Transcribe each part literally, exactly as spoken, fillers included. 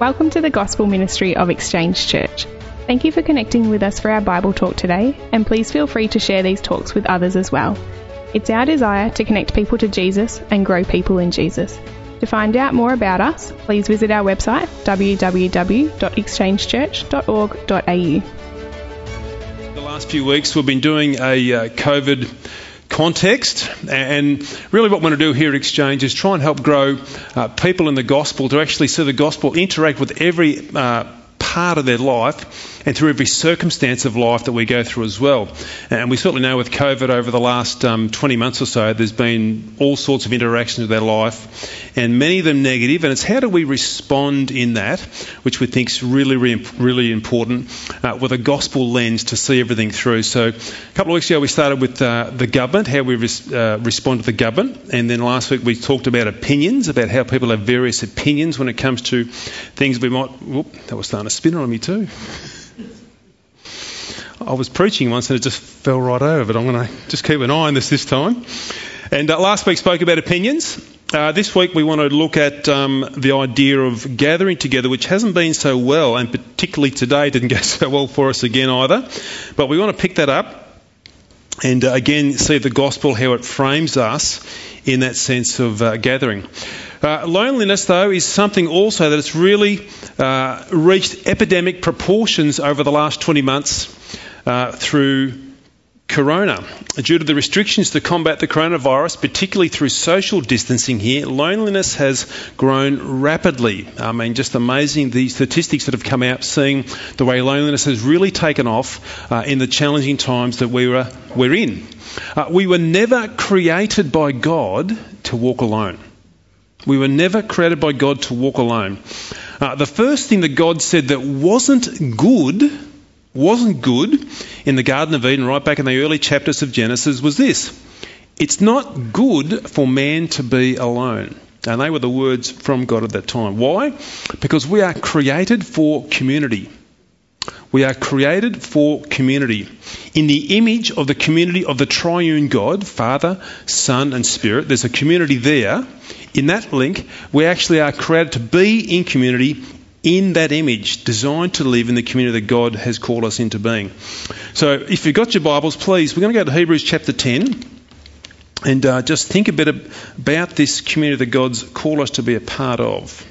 Welcome to the Gospel Ministry of Exchange Church. Thank you for connecting with us for our Bible talk today, and please feel free to share these talks with others as well. It's our desire to connect people to Jesus and grow people in Jesus. To find out more about us, please visit our website w w w dot exchange church dot org dot a u. The last few weeks we've been doing a uh, COVID context, and really what we want to do here at Exchange is try and help grow uh, people in the gospel to actually see the gospel interact with every uh, part of their life and through every circumstance of life that we go through as well. And we certainly know with COVID over the last um, twenty months or so, there's been all sorts of interactions with our life, and many of them negative, and it's how do we respond in that, which we think is really, really, really important, uh, with a gospel lens to see everything through. So a couple of weeks ago we started with uh, the government, how we res- uh, respond to the government, and then last week we talked about opinions, about how people have various opinions when it comes to things we might... Whoop, that was starting to spinner on me too. I was preaching once and it just fell right over, but I'm going to just keep an eye on this this time. And uh, last week spoke about opinions. Uh, this week we want to look at um, the idea of gathering together, which hasn't been so well, and particularly today didn't go so well for us again either. But we want to pick that up and uh, again see the gospel, how it frames us in that sense of uh, gathering. Uh, loneliness, though, is something also that it's really uh, reached epidemic proportions over the last twenty months uh, through corona. Due to the restrictions to combat the coronavirus, particularly through social distancing here, loneliness has grown rapidly. I mean, just amazing the statistics that have come out, seeing the way loneliness has really taken off uh, in the challenging times that we were, we're in. Uh, we were never created by God to walk alone. We were never created by God to walk alone. Uh, the first thing that God said that wasn't good, wasn't good in the Garden of Eden, right back in the early chapters of Genesis, was this: it's not good for man to be alone. And they were the words from God at that time. Why? Because we are created for community. We are created for community. In the image of the community of the triune God, Father, Son and Spirit, there's a community there. In that link, we actually are created to be in community, in that image, designed to live in the community that God has called us into being. So if you've got your Bibles, please, we're going to go to Hebrews chapter ten and uh, just think a bit about this community that God's called us to be a part of.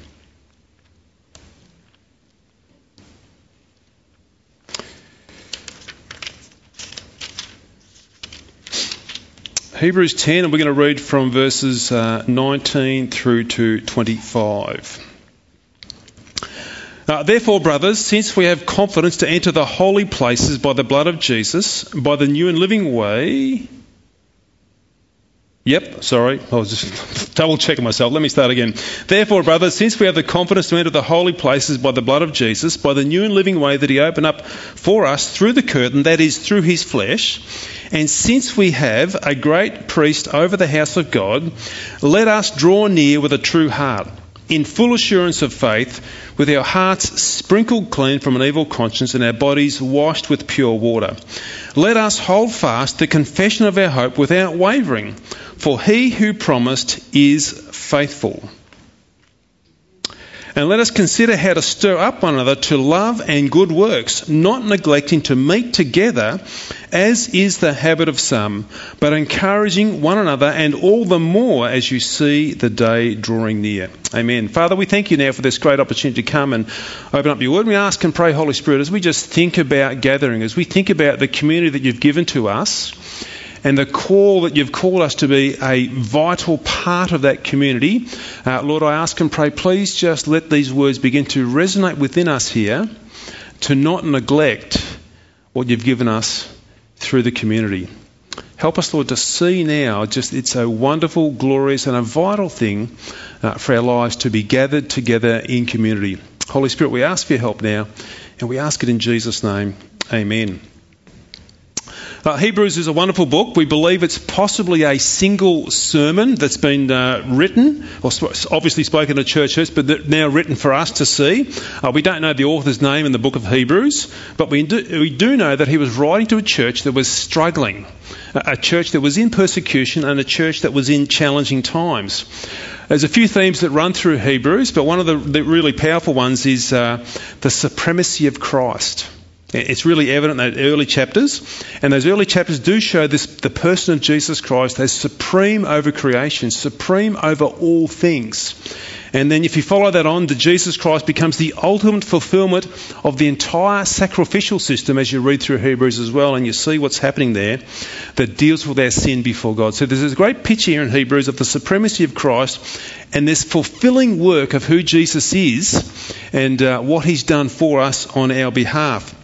Hebrews ten, and we're going to read from verses uh, nineteen through to twenty-five. Uh, Therefore, brothers, since we have confidence to enter the holy places by the blood of Jesus, by the new and living way... Yep, sorry, I was just double-checking myself. Let me start again. Therefore, brothers, since we have the confidence to enter the holy places by the blood of Jesus, by the new and living way that he opened up for us through the curtain, that is, through his flesh, and since we have a great priest over the house of God, let us draw near with a true heart, in full assurance of faith, with our hearts sprinkled clean from an evil conscience and our bodies washed with pure water. Let us hold fast the confession of our hope without wavering, for he who promised is faithful. And let us consider how to stir up one another to love and good works, not neglecting to meet together, as is the habit of some, but encouraging one another, and all the more as you see the day drawing near. Amen. Father, we thank you now for this great opportunity to come and open up your word. We ask and pray, Holy Spirit, as we just think about gathering, as we think about the community that you've given to us, and the call that you've called us to be a vital part of that community. Uh, Lord, I ask and pray, please just let these words begin to resonate within us here, to not neglect what you've given us through the community. Help us, Lord, to see now, just it's a wonderful, glorious and a vital thing uh, for our lives to be gathered together in community. Holy Spirit, we ask for your help now, and we ask it in Jesus' name. Amen. Uh, Hebrews is a wonderful book. We believe it's possibly a single sermon that's been uh, written, or sp- obviously spoken to church hurts, but now written for us to see. Uh, we don't know the author's name in the book of Hebrews, but we do, we do know that he was writing to a church that was struggling, a, a church that was in persecution and a church that was in challenging times. There's a few themes that run through Hebrews, but one of the, the really powerful ones is uh, the supremacy of Christ. It's really evident in those early chapters, and those early chapters do show this, the person of Jesus Christ as supreme over creation, supreme over all things. And then if you follow that on, that Jesus Christ becomes the ultimate fulfillment of the entire sacrificial system as you read through Hebrews as well, and you see what's happening there that deals with our sin before God. So there's this great picture here in Hebrews of the supremacy of Christ and this fulfilling work of who Jesus is and uh, what he's done for us on our behalf.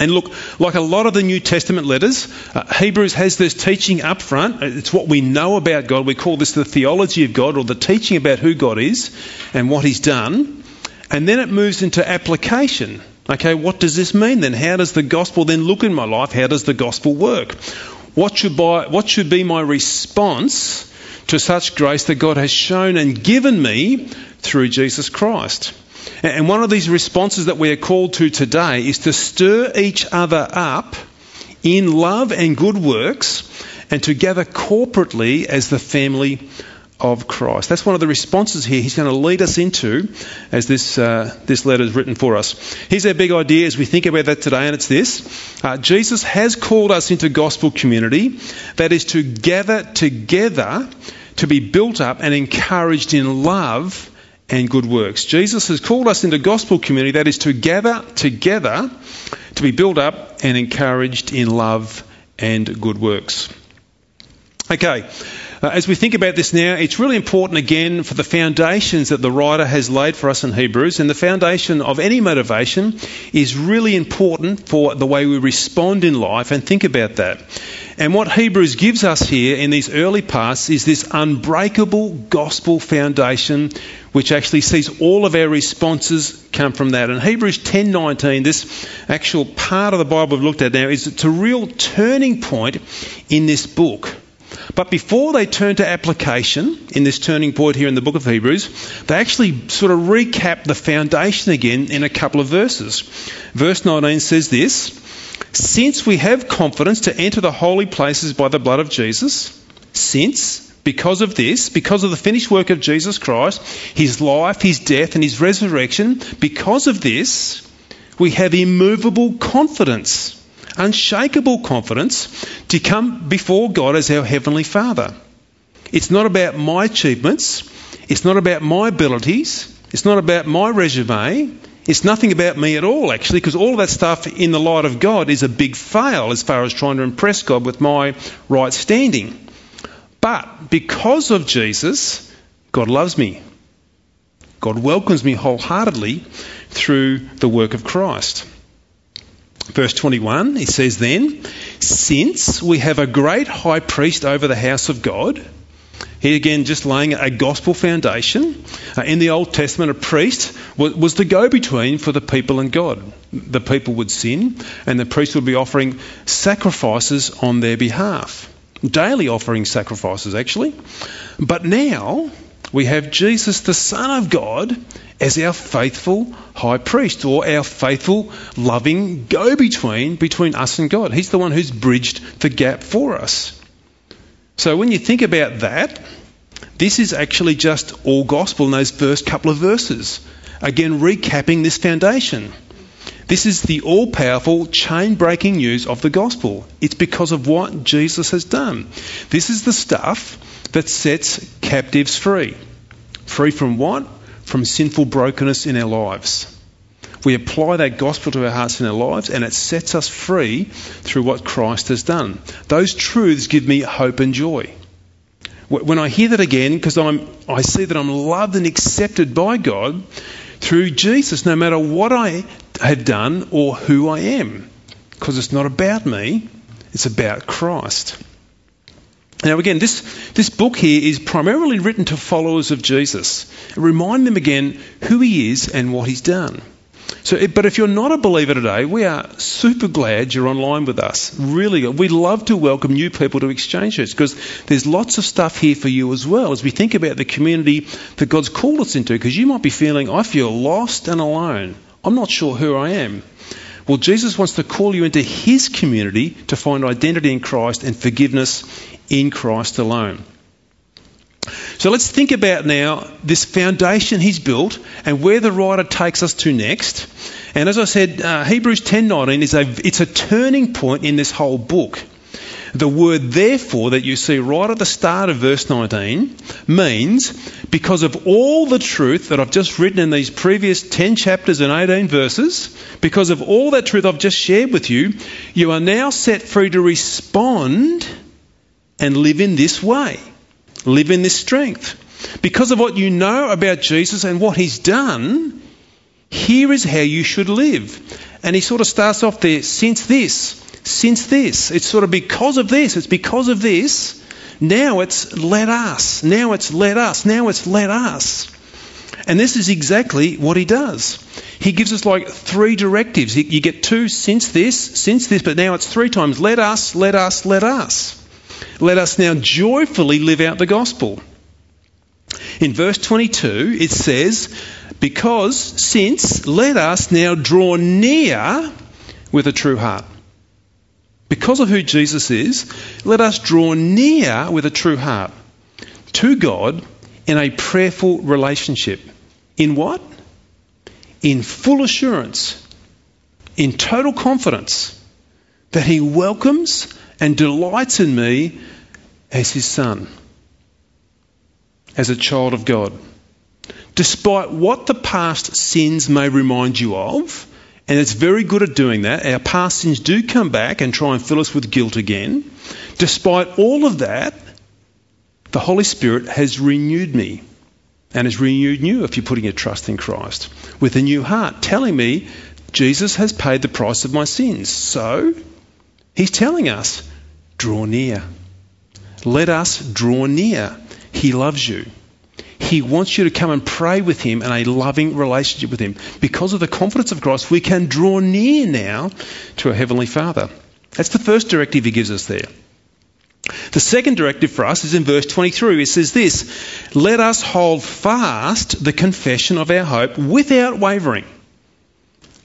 And look, like a lot of the New Testament letters, uh, Hebrews has this teaching up front. It's what we know about God. We call this the theology of God, or the teaching about who God is and what he's done. And then it moves into application. Okay, what does this mean then? How does the gospel then look in my life? How does the gospel work? What should by, what should be my response to such grace that God has shown and given me through Jesus Christ? And one of these responses that we are called to today is to stir each other up in love and good works and to gather corporately as the family of Christ. That's one of the responses here he's going to lead us into as this uh, this letter is written for us. Here's our big idea as we think about that today, and it's this. Uh, Jesus has called us into gospel community, that is to gather together, to be built up and encouraged in love and good works. Jesus has called us into gospel community, that is to gather together, to be built up and encouraged in love and good works. Okay, uh, as we think about this now, it's really important again for the foundations that the writer has laid for us in Hebrews, and the foundation of any motivation is really important for the way we respond in life and think about that. And what Hebrews gives us here in these early parts is this unbreakable gospel foundation, which actually sees all of our responses come from that. And Hebrews ten nineteen, this actual part of the Bible we've looked at now, is it's a real turning point in this book. But before they turn to application in this turning point here in the book of Hebrews, they actually sort of recap the foundation again in a couple of verses. Verse nineteen says this: since we have confidence to enter the holy places by the blood of Jesus, since, because of this, because of the finished work of Jesus Christ, his life, his death, and his resurrection, because of this, we have immovable confidence, unshakable confidence to come before God as our Heavenly Father. It's not about my achievements. It's not about my abilities. It's not about my resume. It's nothing about me at all, actually, because all of that stuff in the light of God is a big fail as far as trying to impress God with my right standing. But because of Jesus, God loves me. God welcomes me wholeheartedly through the work of Christ. Verse twenty-one, he says then, since we have a great high priest over the house of God. Here again, just laying a gospel foundation. Uh, in the Old Testament, a priest was, was the go-between for the people and God. The people would sin, and the priest would be offering sacrifices on their behalf. Daily offering sacrifices, actually. But now, we have Jesus, the Son of God, as our faithful high priest, or our faithful, loving go-between between us and God. He's the one who's bridged the gap for us. So when you think about that, this is actually just all gospel in those first couple of verses. Again, recapping this foundation. This is the all-powerful, chain-breaking news of the gospel. It's because of what Jesus has done. This is the stuff that sets captives free. Free from what? From sinful brokenness in our lives. We apply that gospel to our hearts and our lives, and it sets us free through what Christ has done. Those truths give me hope and joy. When I hear that again, because I'm, I see that I'm loved and accepted by God through Jesus, no matter what I have done or who I am, because it's not about me, it's about Christ. Now again, this, this book here is primarily written to followers of Jesus. Remind them again who he is and what he's done. So, but if you're not a believer today, we are super glad you're online with us. Really, we love to welcome new people to Exchange Church because there's lots of stuff here for you as well as we think about the community that God's called us into, because you might be feeling, I feel lost and alone. I'm not sure who I am. Well, Jesus wants to call you into his community to find identity in Christ and forgiveness in Christ alone. So let's think about now this foundation he's built and where the writer takes us to next. And as I said, uh, Hebrews ten nineteen is a it's a turning point in this whole book. The word therefore that you see right at the start of verse nineteen means, because of all the truth that I've just written in these previous ten chapters and eighteen verses, because of all that truth I've just shared with you, you are now set free to respond and live in this way. Live in this strength. Because of what you know about Jesus and what he's done, here is how you should live. And he sort of starts off there, since this, since this. It's sort of because of this, it's because of this. Now it's let us, now it's let us, now it's let us. And this is exactly what he does. He gives us like three directives. You get two, since this, since this, but now it's three times. Let us, let us, let us. Let us now joyfully live out the gospel. In verse twenty-two, it says, because, since, let us now draw near with a true heart. Because of who Jesus is, let us draw near with a true heart to God in a prayerful relationship. In what? In full assurance, in total confidence that he welcomes and delights in me as his son, as a child of God. Despite what the past sins may remind you of, and it's very good at doing that, our past sins do come back and try and fill us with guilt again. Despite all of that, the Holy Spirit has renewed me and has renewed you, if you're putting your trust in Christ, with a new heart, telling me Jesus has paid the price of my sins. So he's telling us, draw near. Let us draw near. He loves you. He wants you to come and pray with him in a loving relationship with him. Because of the confidence of Christ, we can draw near now to our Heavenly Father. That's the first directive he gives us there. The second directive for us is in verse twenty-three. It says this, let us hold fast the confession of our hope without wavering.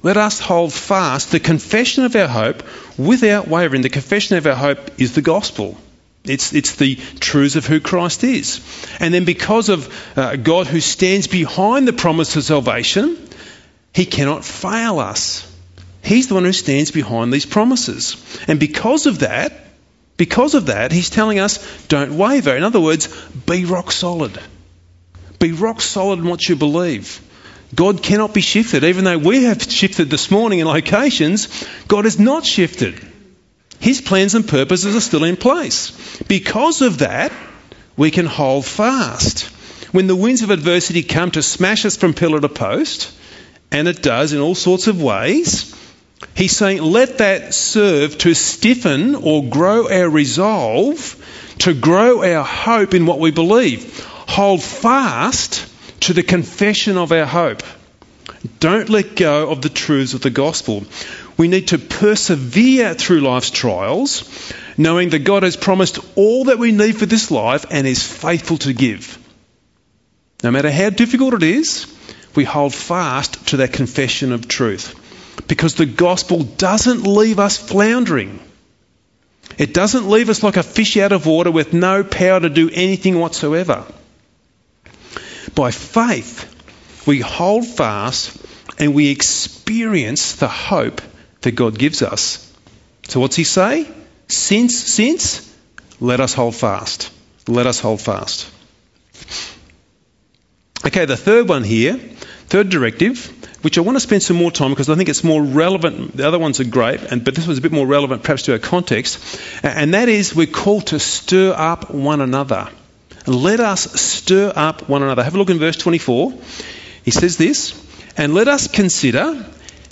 Let us hold fast the confession of our hope without wavering. The confession of our hope is the gospel. It's, it's the truths of who Christ is. And then because of uh, God who stands behind the promise of salvation, he cannot fail us. He's the one who stands behind these promises. And because of that, because of that, he's telling us, don't waver. In other words, be rock solid. Be rock solid in what you believe. God cannot be shifted. Even though we have shifted this morning in locations, God is not shifted. His plans and purposes are still in place. Because of that, we can hold fast. When the winds of adversity come to smash us from pillar to post, and it does in all sorts of ways, he's saying, let that serve to stiffen or grow our resolve, to grow our hope in what we believe. Hold fast to the confession of our hope. Don't let go of the truths of the gospel. We need to persevere through life's trials, knowing that God has promised all that we need for this life and is faithful to give. No matter how difficult it is, we hold fast to that confession of truth, because the gospel doesn't leave us floundering. It doesn't leave us like a fish out of water with no power to do anything whatsoever. By faith, we hold fast and we experience the hope that God gives us. So what's he say? Since, since, let us hold fast. Let us hold fast. Okay, the third one here, third directive, which I want to spend some more time because I think it's more relevant. The other ones are great, and, but this one's a bit more relevant perhaps to our context. And that is, we're called to stir up one another. Let us stir up one another. Have a look in verse twenty-four. He says this, and let us consider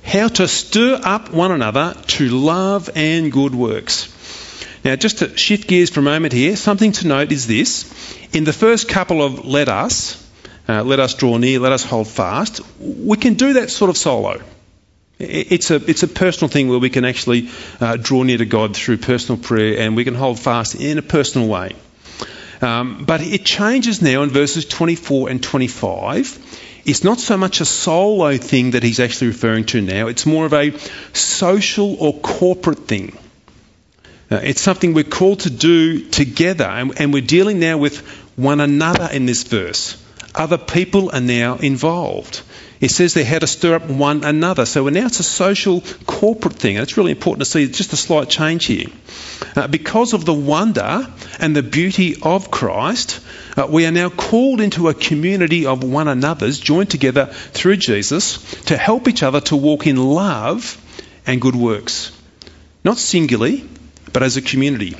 how to stir up one another to love and good works. Now, just to shift gears for a moment here, something to note is this. In the first couple of let us, uh, let us draw near, let us hold fast, we can do that sort of solo. It's a it's a personal thing where we can actually uh, draw near to God through personal prayer, and we can hold fast in a personal way. Um, but it changes now in verses twenty-four and twenty-five. It's not so much a solo thing that he's actually referring to now. It's more of a social or corporate thing. Uh, it's something we're called to do together, and, and we're dealing now with one another in this verse. Other people are now involved. It says there how to stir up one another. So now it's a social corporate thing. And it's really important to see just a slight change here. Uh, because of the wonder and the beauty of Christ, uh, we are now called into a community of one another's, joined together through Jesus, to help each other to walk in love and good works. Not singularly, but as a community.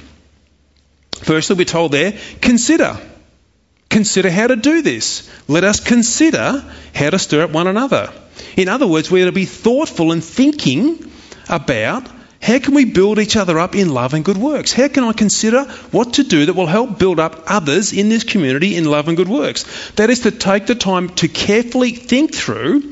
Firstly, we're told there, consider. Consider how to do this. Let us consider how to stir up one another. In other words, we are to be thoughtful and thinking about how can we build each other up in love and good works. How can I consider what to do that will help build up others in this community in love and good works? That is to take the time to carefully think through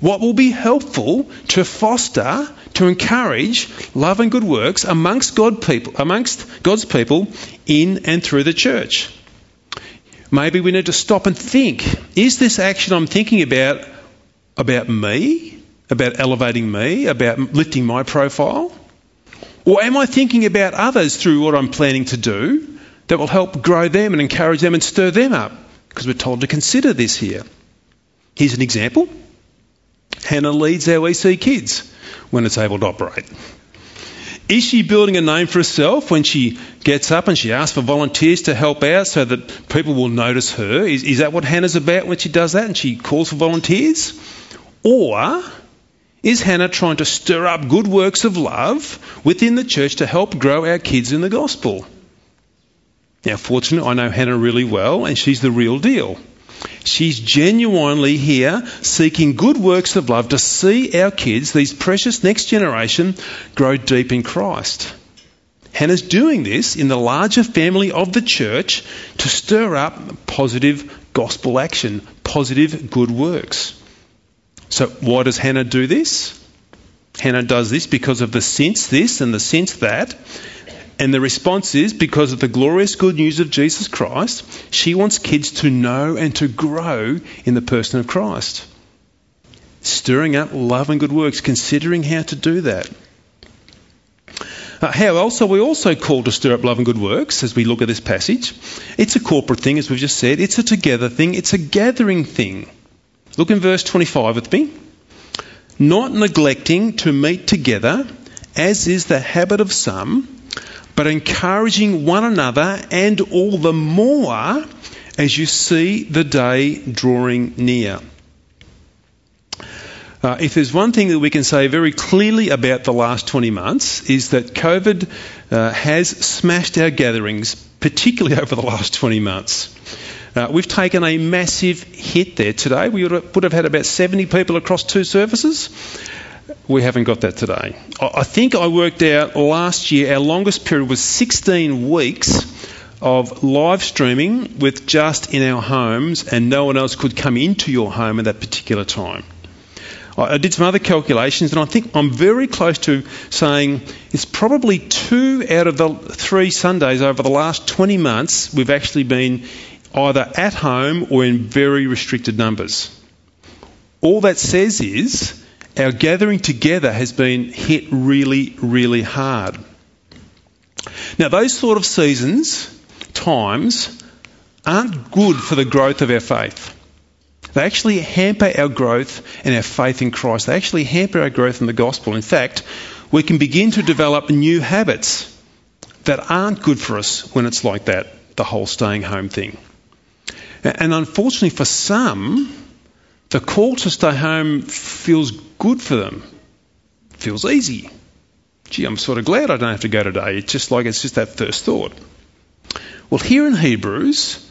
what will be helpful to foster, to encourage love and good works amongst God people, amongst God's people in and through the church. Maybe we need to stop and think, is this action I'm thinking about, about me, about elevating me, about lifting my profile? Or am I thinking about others through what I'm planning to do that will help grow them and encourage them and stir them up? Because we're told to consider this here. Here's an example. Hannah leads our E C kids when it's able to operate. Is she building a name for herself when she gets up and she asks for volunteers to help out so that people will notice her? Is, is that what Hannah's about when she does that and she calls for volunteers? Or is Hannah trying to stir up good works of love within the church to help grow our kids in the gospel? Now, fortunately, I know Hannah really well, and she's the real deal. She's genuinely here seeking good works of love to see our kids, these precious next generation, grow deep in Christ. Hannah's doing this in the larger family of the church to stir up positive gospel action, positive good works. So why does Hannah do this? Hannah does this because of the sense this and the sense that. And the response is, because of the glorious good news of Jesus Christ, she wants kids to know and to grow in the person of Christ. Stirring up love and good works, considering how to do that. Uh, how else are we also called to stir up love and good works as we look at this passage? It's a corporate thing, as we've just said. It's a together thing. It's a gathering thing. Look in verse twenty-five with me. Not neglecting to meet together, as is the habit of some, but encouraging one another, and all the more as you see the day drawing near. Uh, if there's one thing that we can say very clearly about the last twenty months is that COVID uh, has smashed our gatherings, particularly over the last twenty months. Uh, we've taken a massive hit there today. We would have, would have had about seventy people across two services. We haven't got that today. I think I worked out last year our longest period was sixteen weeks of live streaming with just in our homes, and no one else could come into your home at that particular time. I did some other calculations, and I think I'm very close to saying it's probably two out of the three Sundays over the last twenty months we've actually been either at home or in very restricted numbers. All that says is our gathering together has been hit really, really hard. Now, those sort of seasons, times, aren't good for the growth of our faith. They actually hamper our growth and our faith in Christ. They actually hamper our growth in the gospel. In fact, we can begin to develop new habits that aren't good for us when it's like that, the whole staying home thing. And unfortunately for some, the call to stay home feels good for them. Feels easy. Gee, I'm sort of glad I don't have to go today. It's just like it's just that first thought. Well, here in Hebrews,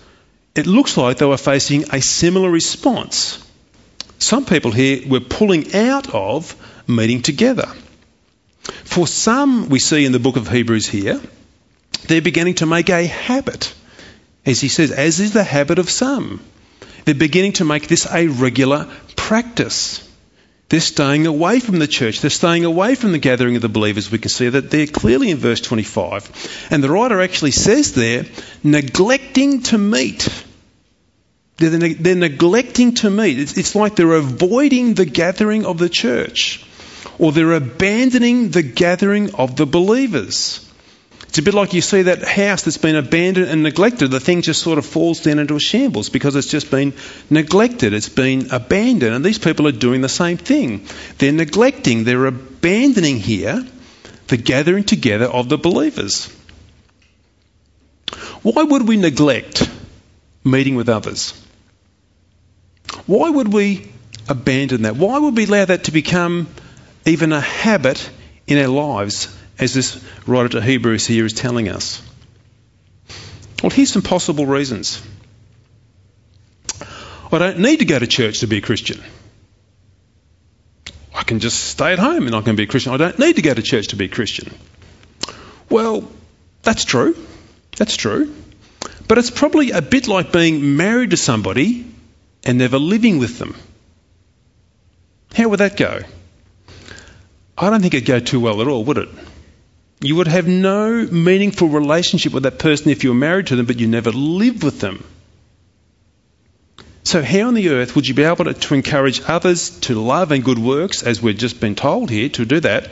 it looks like they were facing a similar response. Some people here were pulling out of meeting together. For some, we see in the book of Hebrews here, they're beginning to make a habit. As he says, as is the habit of some. They're beginning to make this a regular practice. They're staying away from the church. They're staying away from the gathering of the believers. We can see that there clearly in verse twenty-five. And the writer actually says there, neglecting to meet. They're, the, they're neglecting to meet. It's, it's like they're avoiding the gathering of the church. Or they're abandoning the gathering of the believers. It's a bit like you see that house that's been abandoned and neglected. The thing just sort of falls down into a shambles because it's just been neglected. It's been abandoned. And these people are doing the same thing. They're neglecting, they're abandoning here the gathering together of the believers. Why would we neglect meeting with others? Why would we abandon that? Why would we allow that to become even a habit in our lives, as this writer to Hebrews here is telling us? Well, here's some possible reasons. I don't need to go to church to be a Christian. I can just stay at home and I can be a Christian. I don't need to go to church to be a Christian. Well, that's true. That's true. But it's probably a bit like being married to somebody and never living with them. How would that go? I don't think it'd go too well at all, would it? You would have no meaningful relationship with that person if you were married to them, but you never lived with them. So how on the earth would you be able to, to encourage others to love and good works, as we've just been told here, to do that,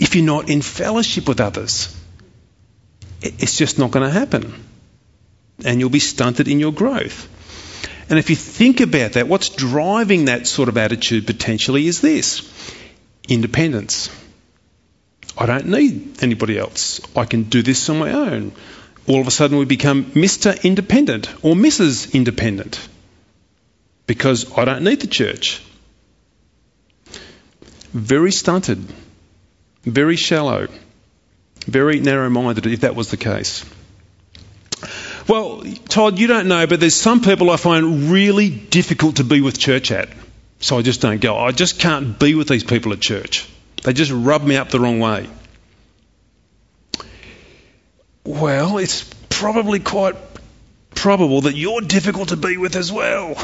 if you're not in fellowship with others? It's just not going to happen. And you'll be stunted in your growth. And if you think about that, what's driving that sort of attitude potentially is this. Independence. I don't need anybody else. I can do this on my own. All of a sudden we become Mister Independent or Missus Independent because I don't need the church. Very stunted, very shallow, very narrow-minded if that was the case. Well, Todd, you don't know, but there's some people I find really difficult to be with church at. So I just don't go. I just can't be with these people at church. They just rub me up the wrong way. Well, it's probably quite probable that you're difficult to be with as well.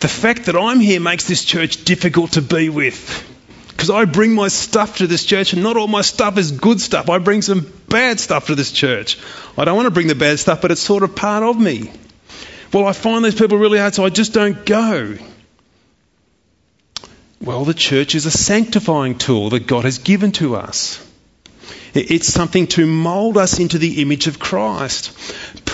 The fact that I'm here makes this church difficult to be with. Because I bring my stuff to this church and not all my stuff is good stuff. I bring some bad stuff to this church. I don't want to bring the bad stuff, but it's sort of part of me. Well, I find these people really hard, so I just don't go. Well, the church is a sanctifying tool that God has given to us. It's something to mould us into the image of Christ.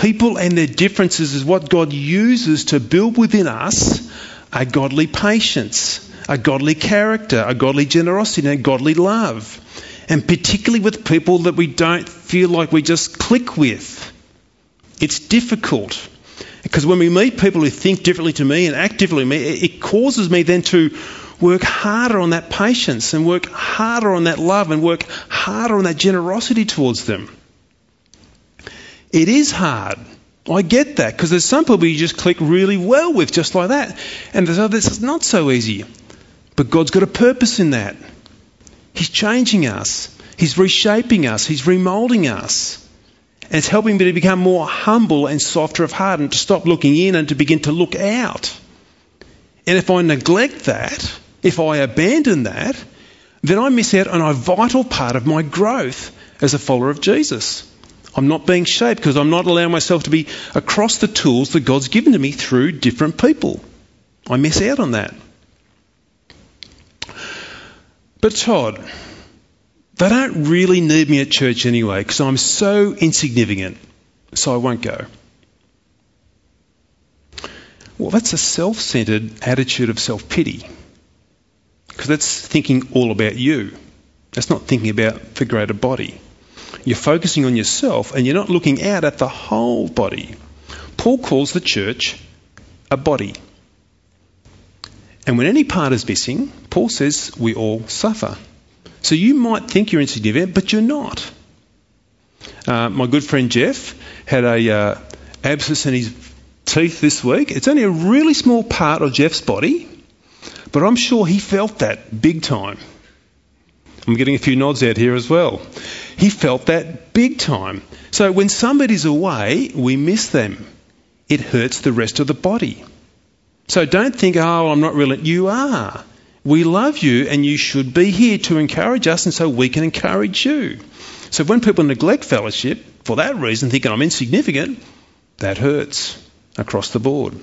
People and their differences is what God uses to build within us a godly patience, a godly character, a godly generosity, and a godly love. And particularly with people that we don't feel like we just click with. It's difficult. Because when we meet people who think differently to me and act differently to me, it causes me then to work harder on that patience and work harder on that love and work harder on that generosity towards them. It is hard. I get that, because there's some people you just click really well with just like that. And there's others it's not so easy. But God's got a purpose in that. He's changing us. He's reshaping us. He's remoulding us. And it's helping me to become more humble and softer of heart and to stop looking in and to begin to look out. And if I neglect that, if I abandon that, then I miss out on a vital part of my growth as a follower of Jesus. I'm not being shaped because I'm not allowing myself to be across the tools that God's given to me through different people. I miss out on that. But Todd, they don't really need me at church anyway because I'm so insignificant, so I won't go. Well, that's a self-centered attitude of self-pity because that's thinking all about you. That's not thinking about the greater body. You're focusing on yourself and you're not looking out at the whole body. Paul calls the church a body. And when any part is missing, Paul says we all suffer. So you might think you're insignificant, but you're not. Uh, my good friend Jeff had a uh, abscess in his teeth this week. It's only a really small part of Jeff's body, but I'm sure he felt that big time. I'm getting a few nods out here as well. He felt that big time. So when somebody's away, we miss them. It hurts the rest of the body. So don't think, oh, I'm not really... You are. We love you and you should be here to encourage us and so we can encourage you. So when people neglect fellowship for that reason, thinking I'm insignificant, that hurts across the board.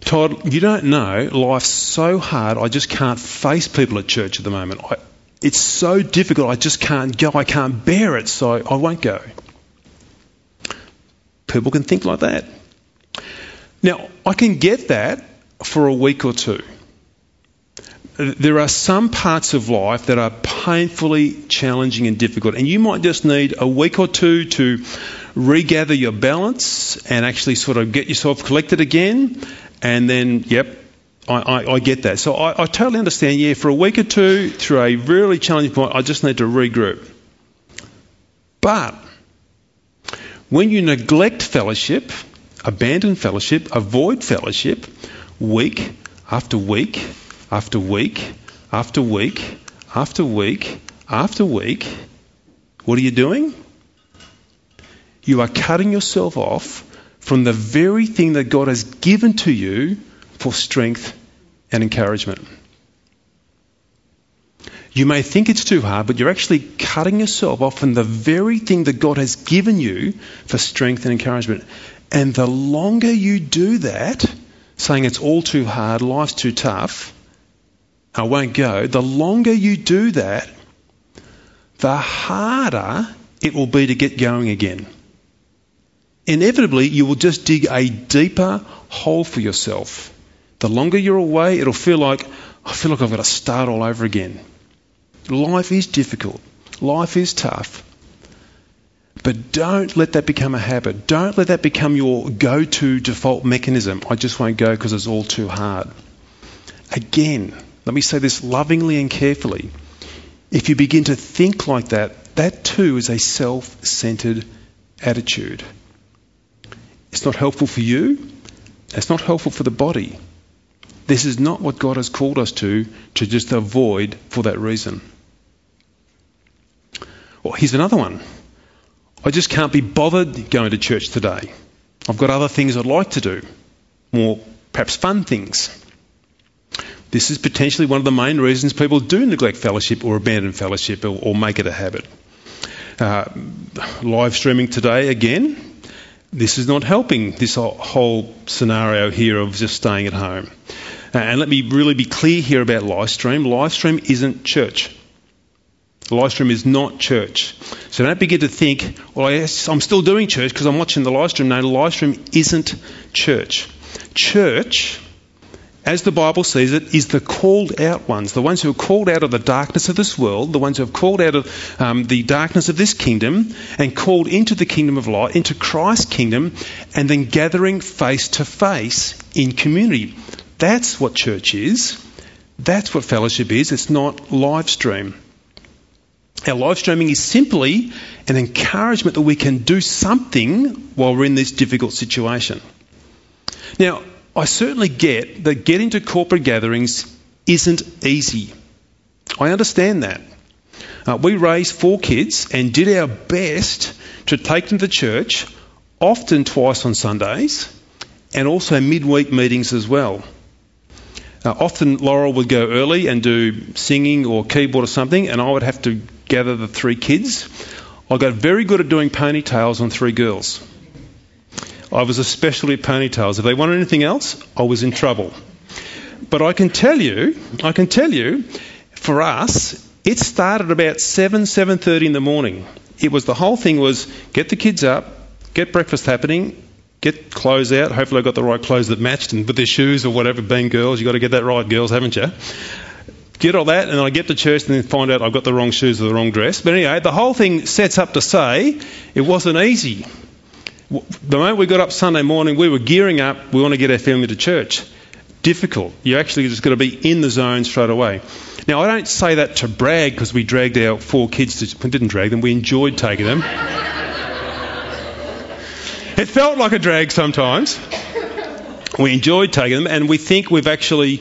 Todd, you don't know, life's so hard, I just can't face people at church at the moment. I, it's so difficult, I just can't go, I can't bear it, so I won't go. People can think like that. Now, I can get that for a week or two. There are some parts of life that are painfully challenging and difficult, and you might just need a week or two to regather your balance and actually sort of get yourself collected again, and then, yep, I, I, I get that. So I, I totally understand, yeah, for a week or two, through a really challenging point, I just need to regroup. But when you neglect fellowship, abandon fellowship, avoid fellowship, week after week, after week, after week, after week, after week, what are you doing? You are cutting yourself off from the very thing that God has given to you for strength and encouragement. You may think it's too hard, but you're actually cutting yourself off from the very thing that God has given you for strength and encouragement. And the longer you do that, saying it's all too hard, life's too tough, I won't go, the longer you do that, the harder it will be to get going again. Inevitably, you will just dig a deeper hole for yourself. The longer you're away, it'll feel like, I feel like I've got to start all over again. Life is difficult. Life is tough. But don't let that become a habit. Don't let that become your go-to default mechanism. I just won't go because it's all too hard. Again, let me say this lovingly and carefully. If you begin to think like that, that too is a self-centered attitude. It's not helpful for you. It's not helpful for the body. This is not what God has called us to, to just avoid for that reason. Well, here's another one. I just can't be bothered going to church today. I've got other things I'd like to do, more perhaps fun things. This is potentially one of the main reasons people do neglect fellowship or abandon fellowship or, or make it a habit. Uh, live streaming today again. This is not helping, this whole scenario here of just staying at home. And let me really be clear here about live stream. Live stream isn't church. Live stream is not church. So don't begin to think, well, yes, I'm still doing church because I'm watching the live stream. No, live stream isn't church. Church, as the Bible says it, is the called out ones, the ones who are called out of the darkness of this world, the ones who are called out of um, the darkness of this kingdom and called into the kingdom of light, into Christ's kingdom, and then gathering face to face in community. That's what church is. That's what fellowship is. It's not live stream. Our live streaming is simply an encouragement that we can do something while we're in this difficult situation. Now, I certainly get that getting to corporate gatherings isn't easy. I understand that. Uh, we raised four kids and did our best to take them to church, often twice on Sundays, and also midweek meetings as well. Uh, often Laurel would go early and do singing or keyboard or something, and I would have to gather the three kids. I got very good at doing ponytails on three girls. I was especially at ponytails. If they wanted anything else, I was in trouble. But I can tell you, I can tell you, for us, it started about seven, seven thirty in the morning. It was the whole thing was get the kids up, get breakfast happening, get clothes out. Hopefully I got the right clothes that matched and put their shoes or whatever. Being girls, you've got to get that right, girls, haven't you? Get all that, and I get to church and then find out I've got the wrong shoes or the wrong dress. But anyway, the whole thing sets up to say it wasn't easy. The moment we got up Sunday morning, we were gearing up. We want to get our family to church. Difficult. You're actually just going to be in the zone straight away. Now, I don't say that to brag because we dragged our four kids to... We didn't drag them. We enjoyed taking them. It felt like a drag sometimes. We enjoyed taking them, and we think we've actually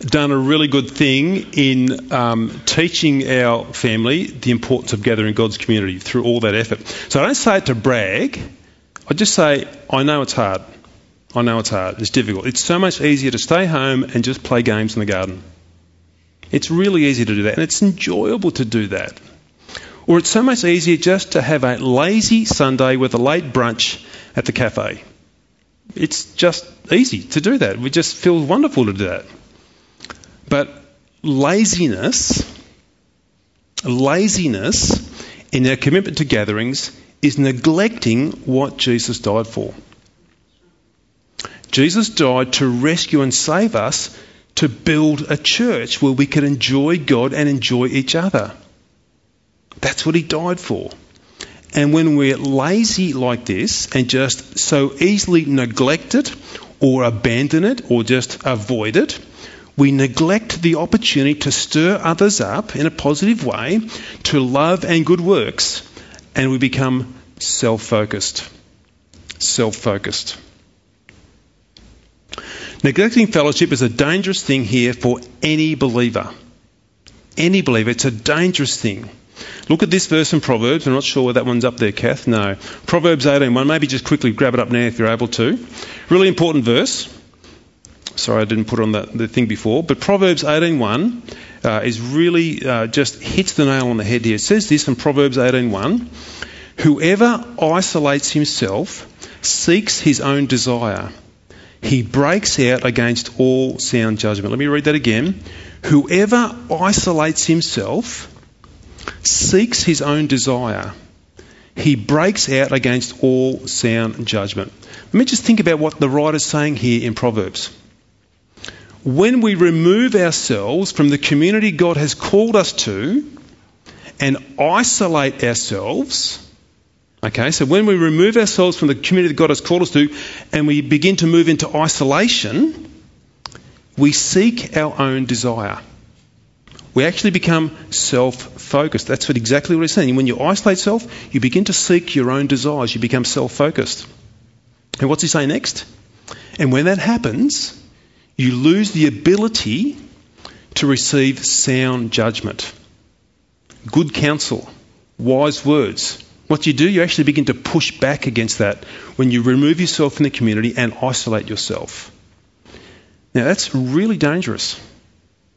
done a really good thing in um, teaching our family the importance of gathering God's community through all that effort. So I don't say it to brag. I just say, I know it's hard. I know it's hard. It's difficult. It's so much easier to stay home and just play games in the garden. It's really easy to do that, and it's enjoyable to do that. Or it's so much easier just to have a lazy Sunday with a late brunch at the cafe. It's just easy to do that. It just feels wonderful to do that. But laziness, laziness in our commitment to gatherings is neglecting what Jesus died for. Jesus died to rescue and save us, to build a church where we can enjoy God and enjoy each other. That's what he died for. And when we're lazy like this and just so easily neglect it or abandon it or just avoid it, we neglect the opportunity to stir others up in a positive way to love and good works, and we become self-focused. Self-focused. Neglecting fellowship is a dangerous thing here for any believer. Any believer, it's a dangerous thing. Look at this verse in Proverbs. I'm not sure whether that one's up there, Kath. No. Proverbs eighteen one. Maybe just quickly grab it up now if you're able to. Really important verse. Sorry, I didn't put it on the, the thing before. But Proverbs eighteen one uh, is really uh, just hits the nail on the head here. It says this in Proverbs eighteen one. Whoever isolates himself seeks his own desire. He breaks out against all sound judgment. Let me read that again. Whoever isolates himself seeks his own desire. He breaks out against all sound judgment. Let me just think about what the writer's saying here in Proverbs. When we remove ourselves from the community God has called us to and isolate ourselves, okay, so when we remove ourselves from the community that God has called us to and we begin to move into isolation, we seek our own desire. We actually become self-focused. That's what exactly what it's saying. When you isolate self, you begin to seek your own desires. You become self-focused. And what's he say next? And when that happens, you lose the ability to receive sound judgment, good counsel, wise words. What you do, you actually begin to push back against that when you remove yourself from the community and isolate yourself. Now, that's really dangerous.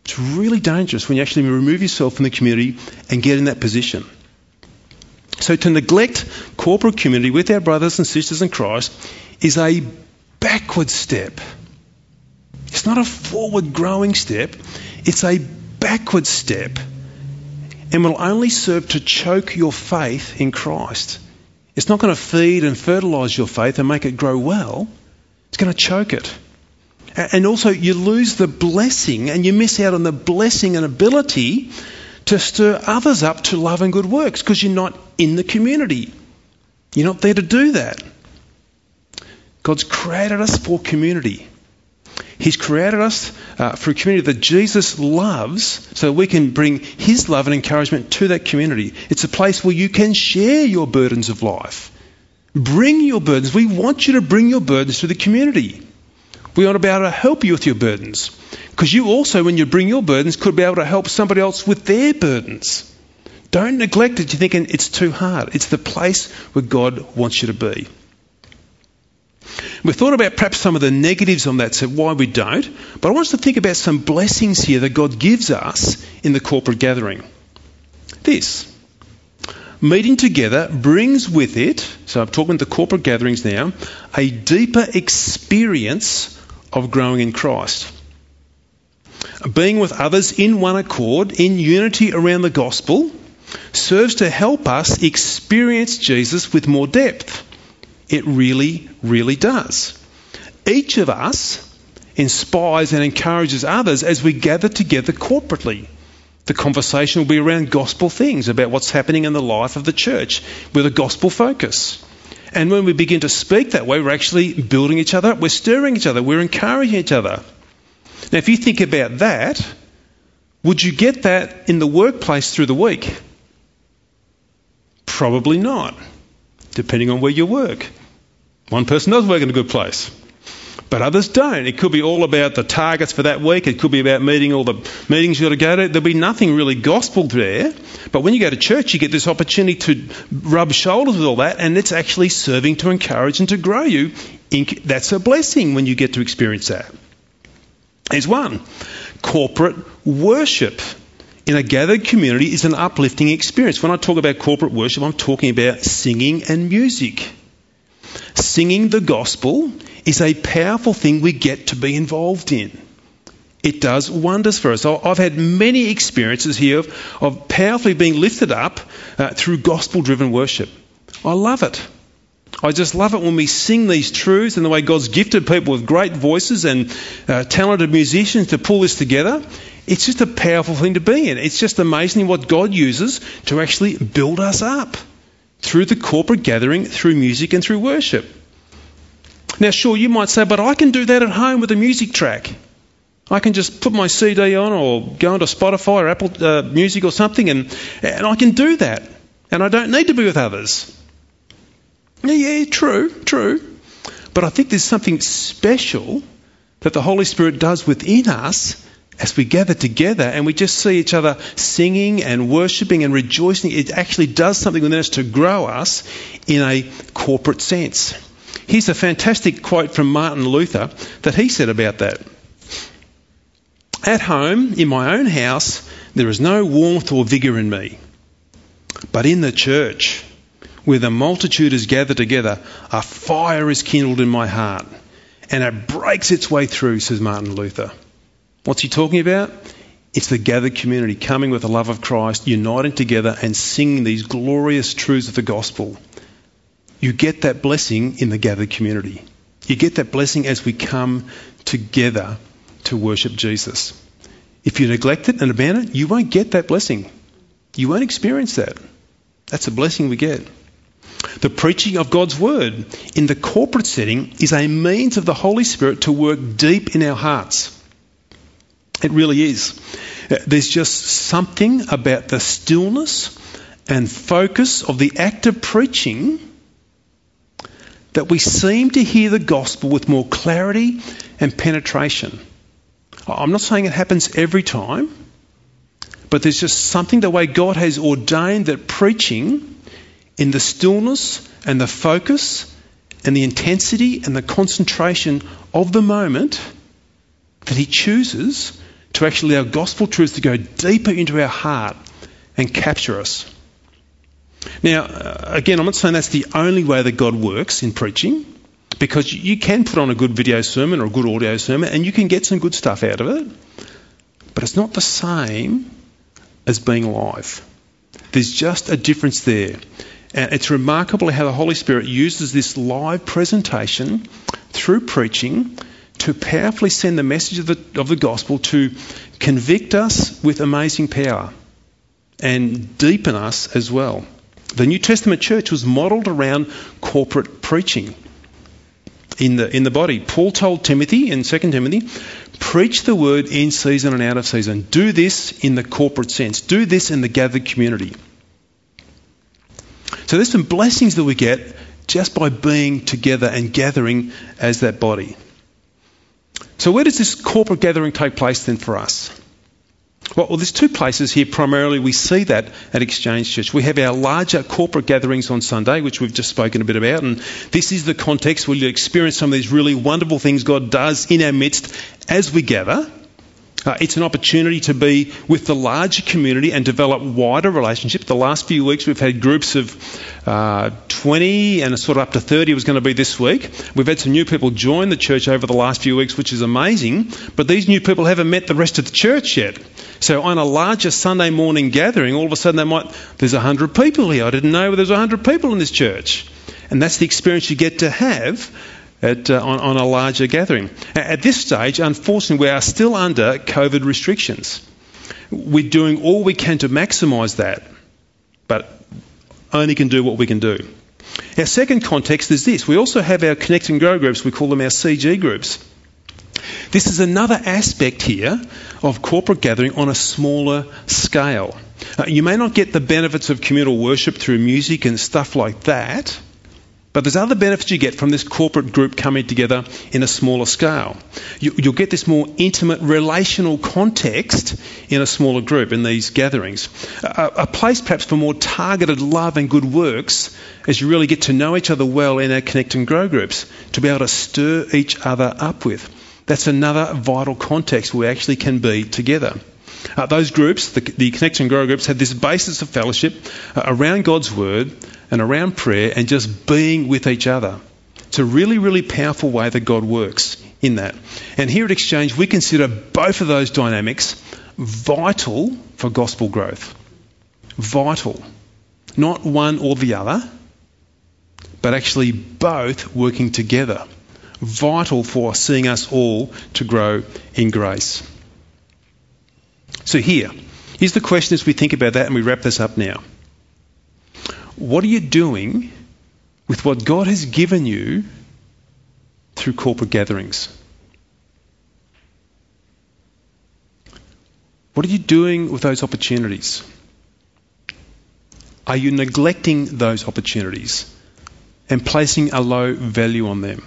It's really dangerous when you actually remove yourself from the community and get in that position. So to neglect corporate community with our brothers and sisters in Christ is a backward step. It's not a forward growing step. It's a backward step and will only serve to choke your faith in Christ. It's not going to feed and fertilise your faith and make it grow well. It's going to choke it. And also you lose the blessing and you miss out on the blessing and ability to stir others up to love and good works because you're not in the community. You're not there to do that. God's created us for community. He's created us uh, for a community that Jesus loves so we can bring his love and encouragement to that community. It's a place where you can share your burdens of life. Bring your burdens. We want you to bring your burdens to the community. We want to be able to help you with your burdens. Because you also, when you bring your burdens, could be able to help somebody else with their burdens. Don't neglect it. You're thinking it's too hard. It's the place where God wants you to be. We thought about perhaps some of the negatives on that, so why we don't. But I want us to think about some blessings here that God gives us in the corporate gathering. This. Meeting together brings with it, so I'm talking to corporate gatherings now, a deeper experience of growing in Christ. Being with others in one accord, in unity around the gospel, serves to help us experience Jesus with more depth. It really, really does. Each of us inspires and encourages others as we gather together corporately. The conversation will be around gospel things, about what's happening in the life of the church with a gospel focus. And when we begin to speak that way, we're actually building each other up. We're stirring each other. We're encouraging each other. Now, if you think about that, would you get that in the workplace through the week? Probably not, depending on where you work. One person does work in a good place, but others don't. It could be all about the targets for that week. It could be about meeting all the meetings you've got to go to. There'll be nothing really gospel there. But when you go to church, you get this opportunity to rub shoulders with all that, and it's actually serving to encourage and to grow you That's a blessing when you get to experience that. There's one. Corporate worship in a gathered community is an uplifting experience. When I talk about corporate worship, I'm talking about singing and music. Singing the gospel is a powerful thing we get to be involved in. It does wonders for us. I've had many experiences here of, of powerfully being lifted up uh, through gospel-driven worship. I love it. I just love it when we sing these truths and the way God's gifted people with great voices and uh, talented musicians to pull this together. It's just a powerful thing to be in. It's just amazing what God uses to actually build us up through the corporate gathering, through music and through worship. Now, sure, you might say, but I can do that at home with a music track. I can just put my C D on or go onto Spotify or Apple uh, Music or something and, and I can do that. And I don't need to be with others. Yeah, yeah, true, true. But I think there's something special that the Holy Spirit does within us as we gather together and we just see each other singing and worshipping and rejoicing. It actually does something within us to grow us in a corporate sense. Here's a fantastic quote from Martin Luther that he said about that. At home, in my own house, there is no warmth or vigour in me. But in the church, where the multitude is gathered together, a fire is kindled in my heart, and it breaks its way through, says Martin Luther. What's he talking about? It's the gathered community coming with the love of Christ, uniting together and singing these glorious truths of the gospel. You get that blessing in the gathered community. You get that blessing as we come together to worship Jesus. If you neglect it and abandon it, you won't get that blessing. You won't experience that. That's a blessing we get. The preaching of God's word in the corporate setting is a means of the Holy Spirit to work deep in our hearts. It really is. There's just something about the stillness and focus of the act of preaching that we seem to hear the gospel with more clarity and penetration. I'm not saying it happens every time, but there's just something the way God has ordained that preaching in the stillness and the focus and the intensity and the concentration of the moment that he chooses to actually allow gospel truths to go deeper into our heart and capture us. Now, again, I'm not saying that's the only way that God works in preaching, because you can put on a good video sermon or a good audio sermon and you can get some good stuff out of it. But it's not the same as being live. There's just a difference there. And it's remarkable how the Holy Spirit uses this live presentation through preaching to powerfully send the message of the, of the gospel to convict us with amazing power and deepen us as well. The New Testament church was modelled around corporate preaching in the in the body. Paul told Timothy in Second Timothy, preach the word in season and out of season. Do this in the corporate sense. Do this in the gathered community. So there's some blessings that we get just by being together and gathering as that body. So where does this corporate gathering take place then for us? Well, well, there's two places here primarily we see that at Exchange Church. We have our larger corporate gatherings on Sunday, which we've just spoken a bit about, and this is the context where you experience some of these really wonderful things God does in our midst as we gather. Uh, it's an opportunity to be with the larger community and develop wider relationships. The last few weeks we've had groups of uh, twenty and sort of up to thirty was going to be this week. We've had some new people join the church over the last few weeks, which is amazing. But these new people haven't met the rest of the church yet. So on a larger Sunday morning gathering, all of a sudden they might, there's one hundred people here. I didn't know there's one hundred people in this church. And that's the experience you get to have At, uh, on, on a larger gathering. At this stage, unfortunately, we are still under COVID restrictions. We're doing all we can to maximise that, but only can do what we can do. Our second context is this. We also have our Connect and Grow groups. We call them our C G groups. This is another aspect here of corporate gathering on a smaller scale. Uh, you may not get the benefits of communal worship through music and stuff like that, But there's other benefits you get from this corporate group coming together in a smaller scale. You, you'll get this more intimate relational context in a smaller group in these gatherings. A, a place perhaps for more targeted love and good works as you really get to know each other well in our Connect and Grow groups to be able to stir each other up with. That's another vital context where we actually can be together. Uh, those groups, the, the Connect and Grow groups, have this basis of fellowship uh, around God's Word and around prayer and just being with each other. It's a really, really powerful way that God works in that. And here at Exchange, we consider both of those dynamics vital for gospel growth. Vital. Not one or the other, but actually both working together. Vital for seeing us all to grow in grace. So here, here's the question as we think about that and we wrap this up now. What are you doing with what God has given you through corporate gatherings? What are you doing with those opportunities? Are you neglecting those opportunities and placing a low value on them?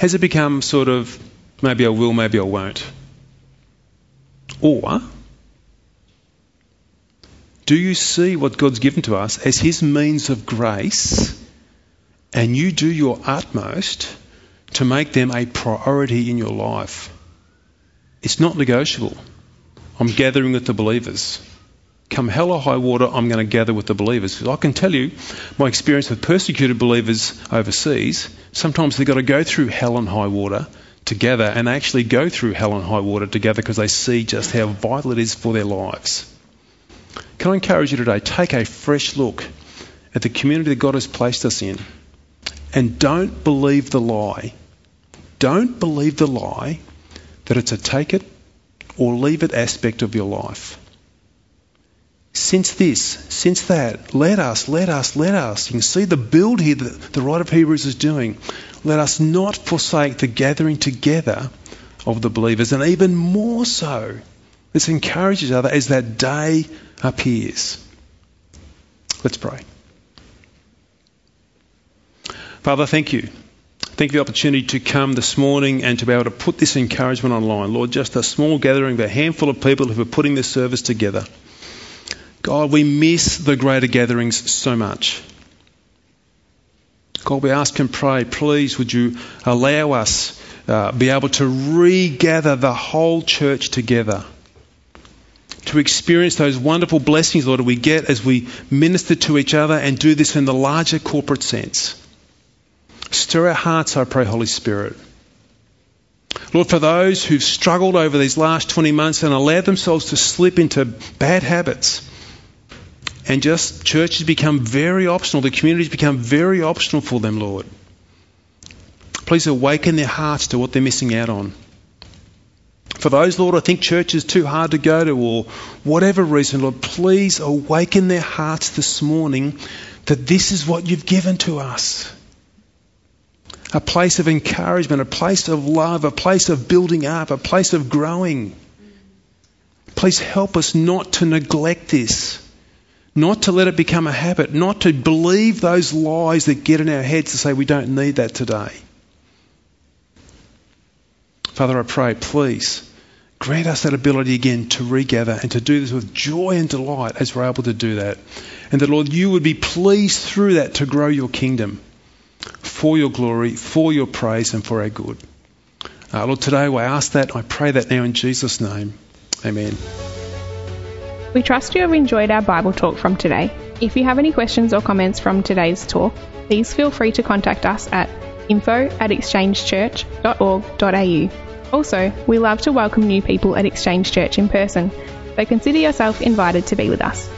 Has it become sort of, maybe I will, maybe I won't? Or do you see what God's given to us as his means of grace, and you do your utmost to make them a priority in your life? It's not negotiable. I'm gathering with the believers. Come hell or high water, I'm going to gather with the believers. Because I can tell you, my experience with persecuted believers overseas, sometimes they've got to go through hell and high water to gather, and they actually go through hell and high water together because they see just how vital it is for their lives. Can I encourage you today, take a fresh look at the community that God has placed us in and don't believe the lie. Don't believe the lie that it's a take it or leave it aspect of your life. Since this, since that, let us, let us, let us. You can see the build here that the writer of Hebrews is doing. Let us not forsake the gathering together of the believers, and even more so, let's encourage each other as that day appears. Let's pray. Father, thank you. Thank you for the opportunity to come this morning and to be able to put this encouragement online. Lord, just a small gathering of a handful of people who are putting this service together. God, we miss the greater gatherings so much. God, we ask and pray, please would you allow us uh, be able to regather the whole church together, to experience those wonderful blessings, Lord, that we get as we minister to each other and do this in the larger corporate sense. Stir our hearts, I pray, Holy Spirit. Lord, for those who've struggled over these last twenty months and allowed themselves to slip into bad habits, and just church has become very optional, the community's become very optional for them, Lord. Please awaken their hearts to what they're missing out on. For those, Lord, I think church is too hard to go to or whatever reason, Lord, please awaken their hearts this morning that this is what you've given to us. A place of encouragement, a place of love, a place of building up, a place of growing. Please help us not to neglect this, not to let it become a habit, not to believe those lies that get in our heads to say we don't need that today. Father, I pray, please grant us that ability again to regather and to do this with joy and delight as we're able to do that. And that, Lord, you would be pleased through that to grow your kingdom for your glory, for your praise and for our good. Uh, Lord, today I ask that, I pray that now in Jesus' name. Amen. We trust you have enjoyed our Bible talk from today. If you have any questions or comments from today's talk, please feel free to contact us at info at exchange church dot org dot a u. Also, we love to welcome new people at Exchange Church in person, so consider yourself invited to be with us.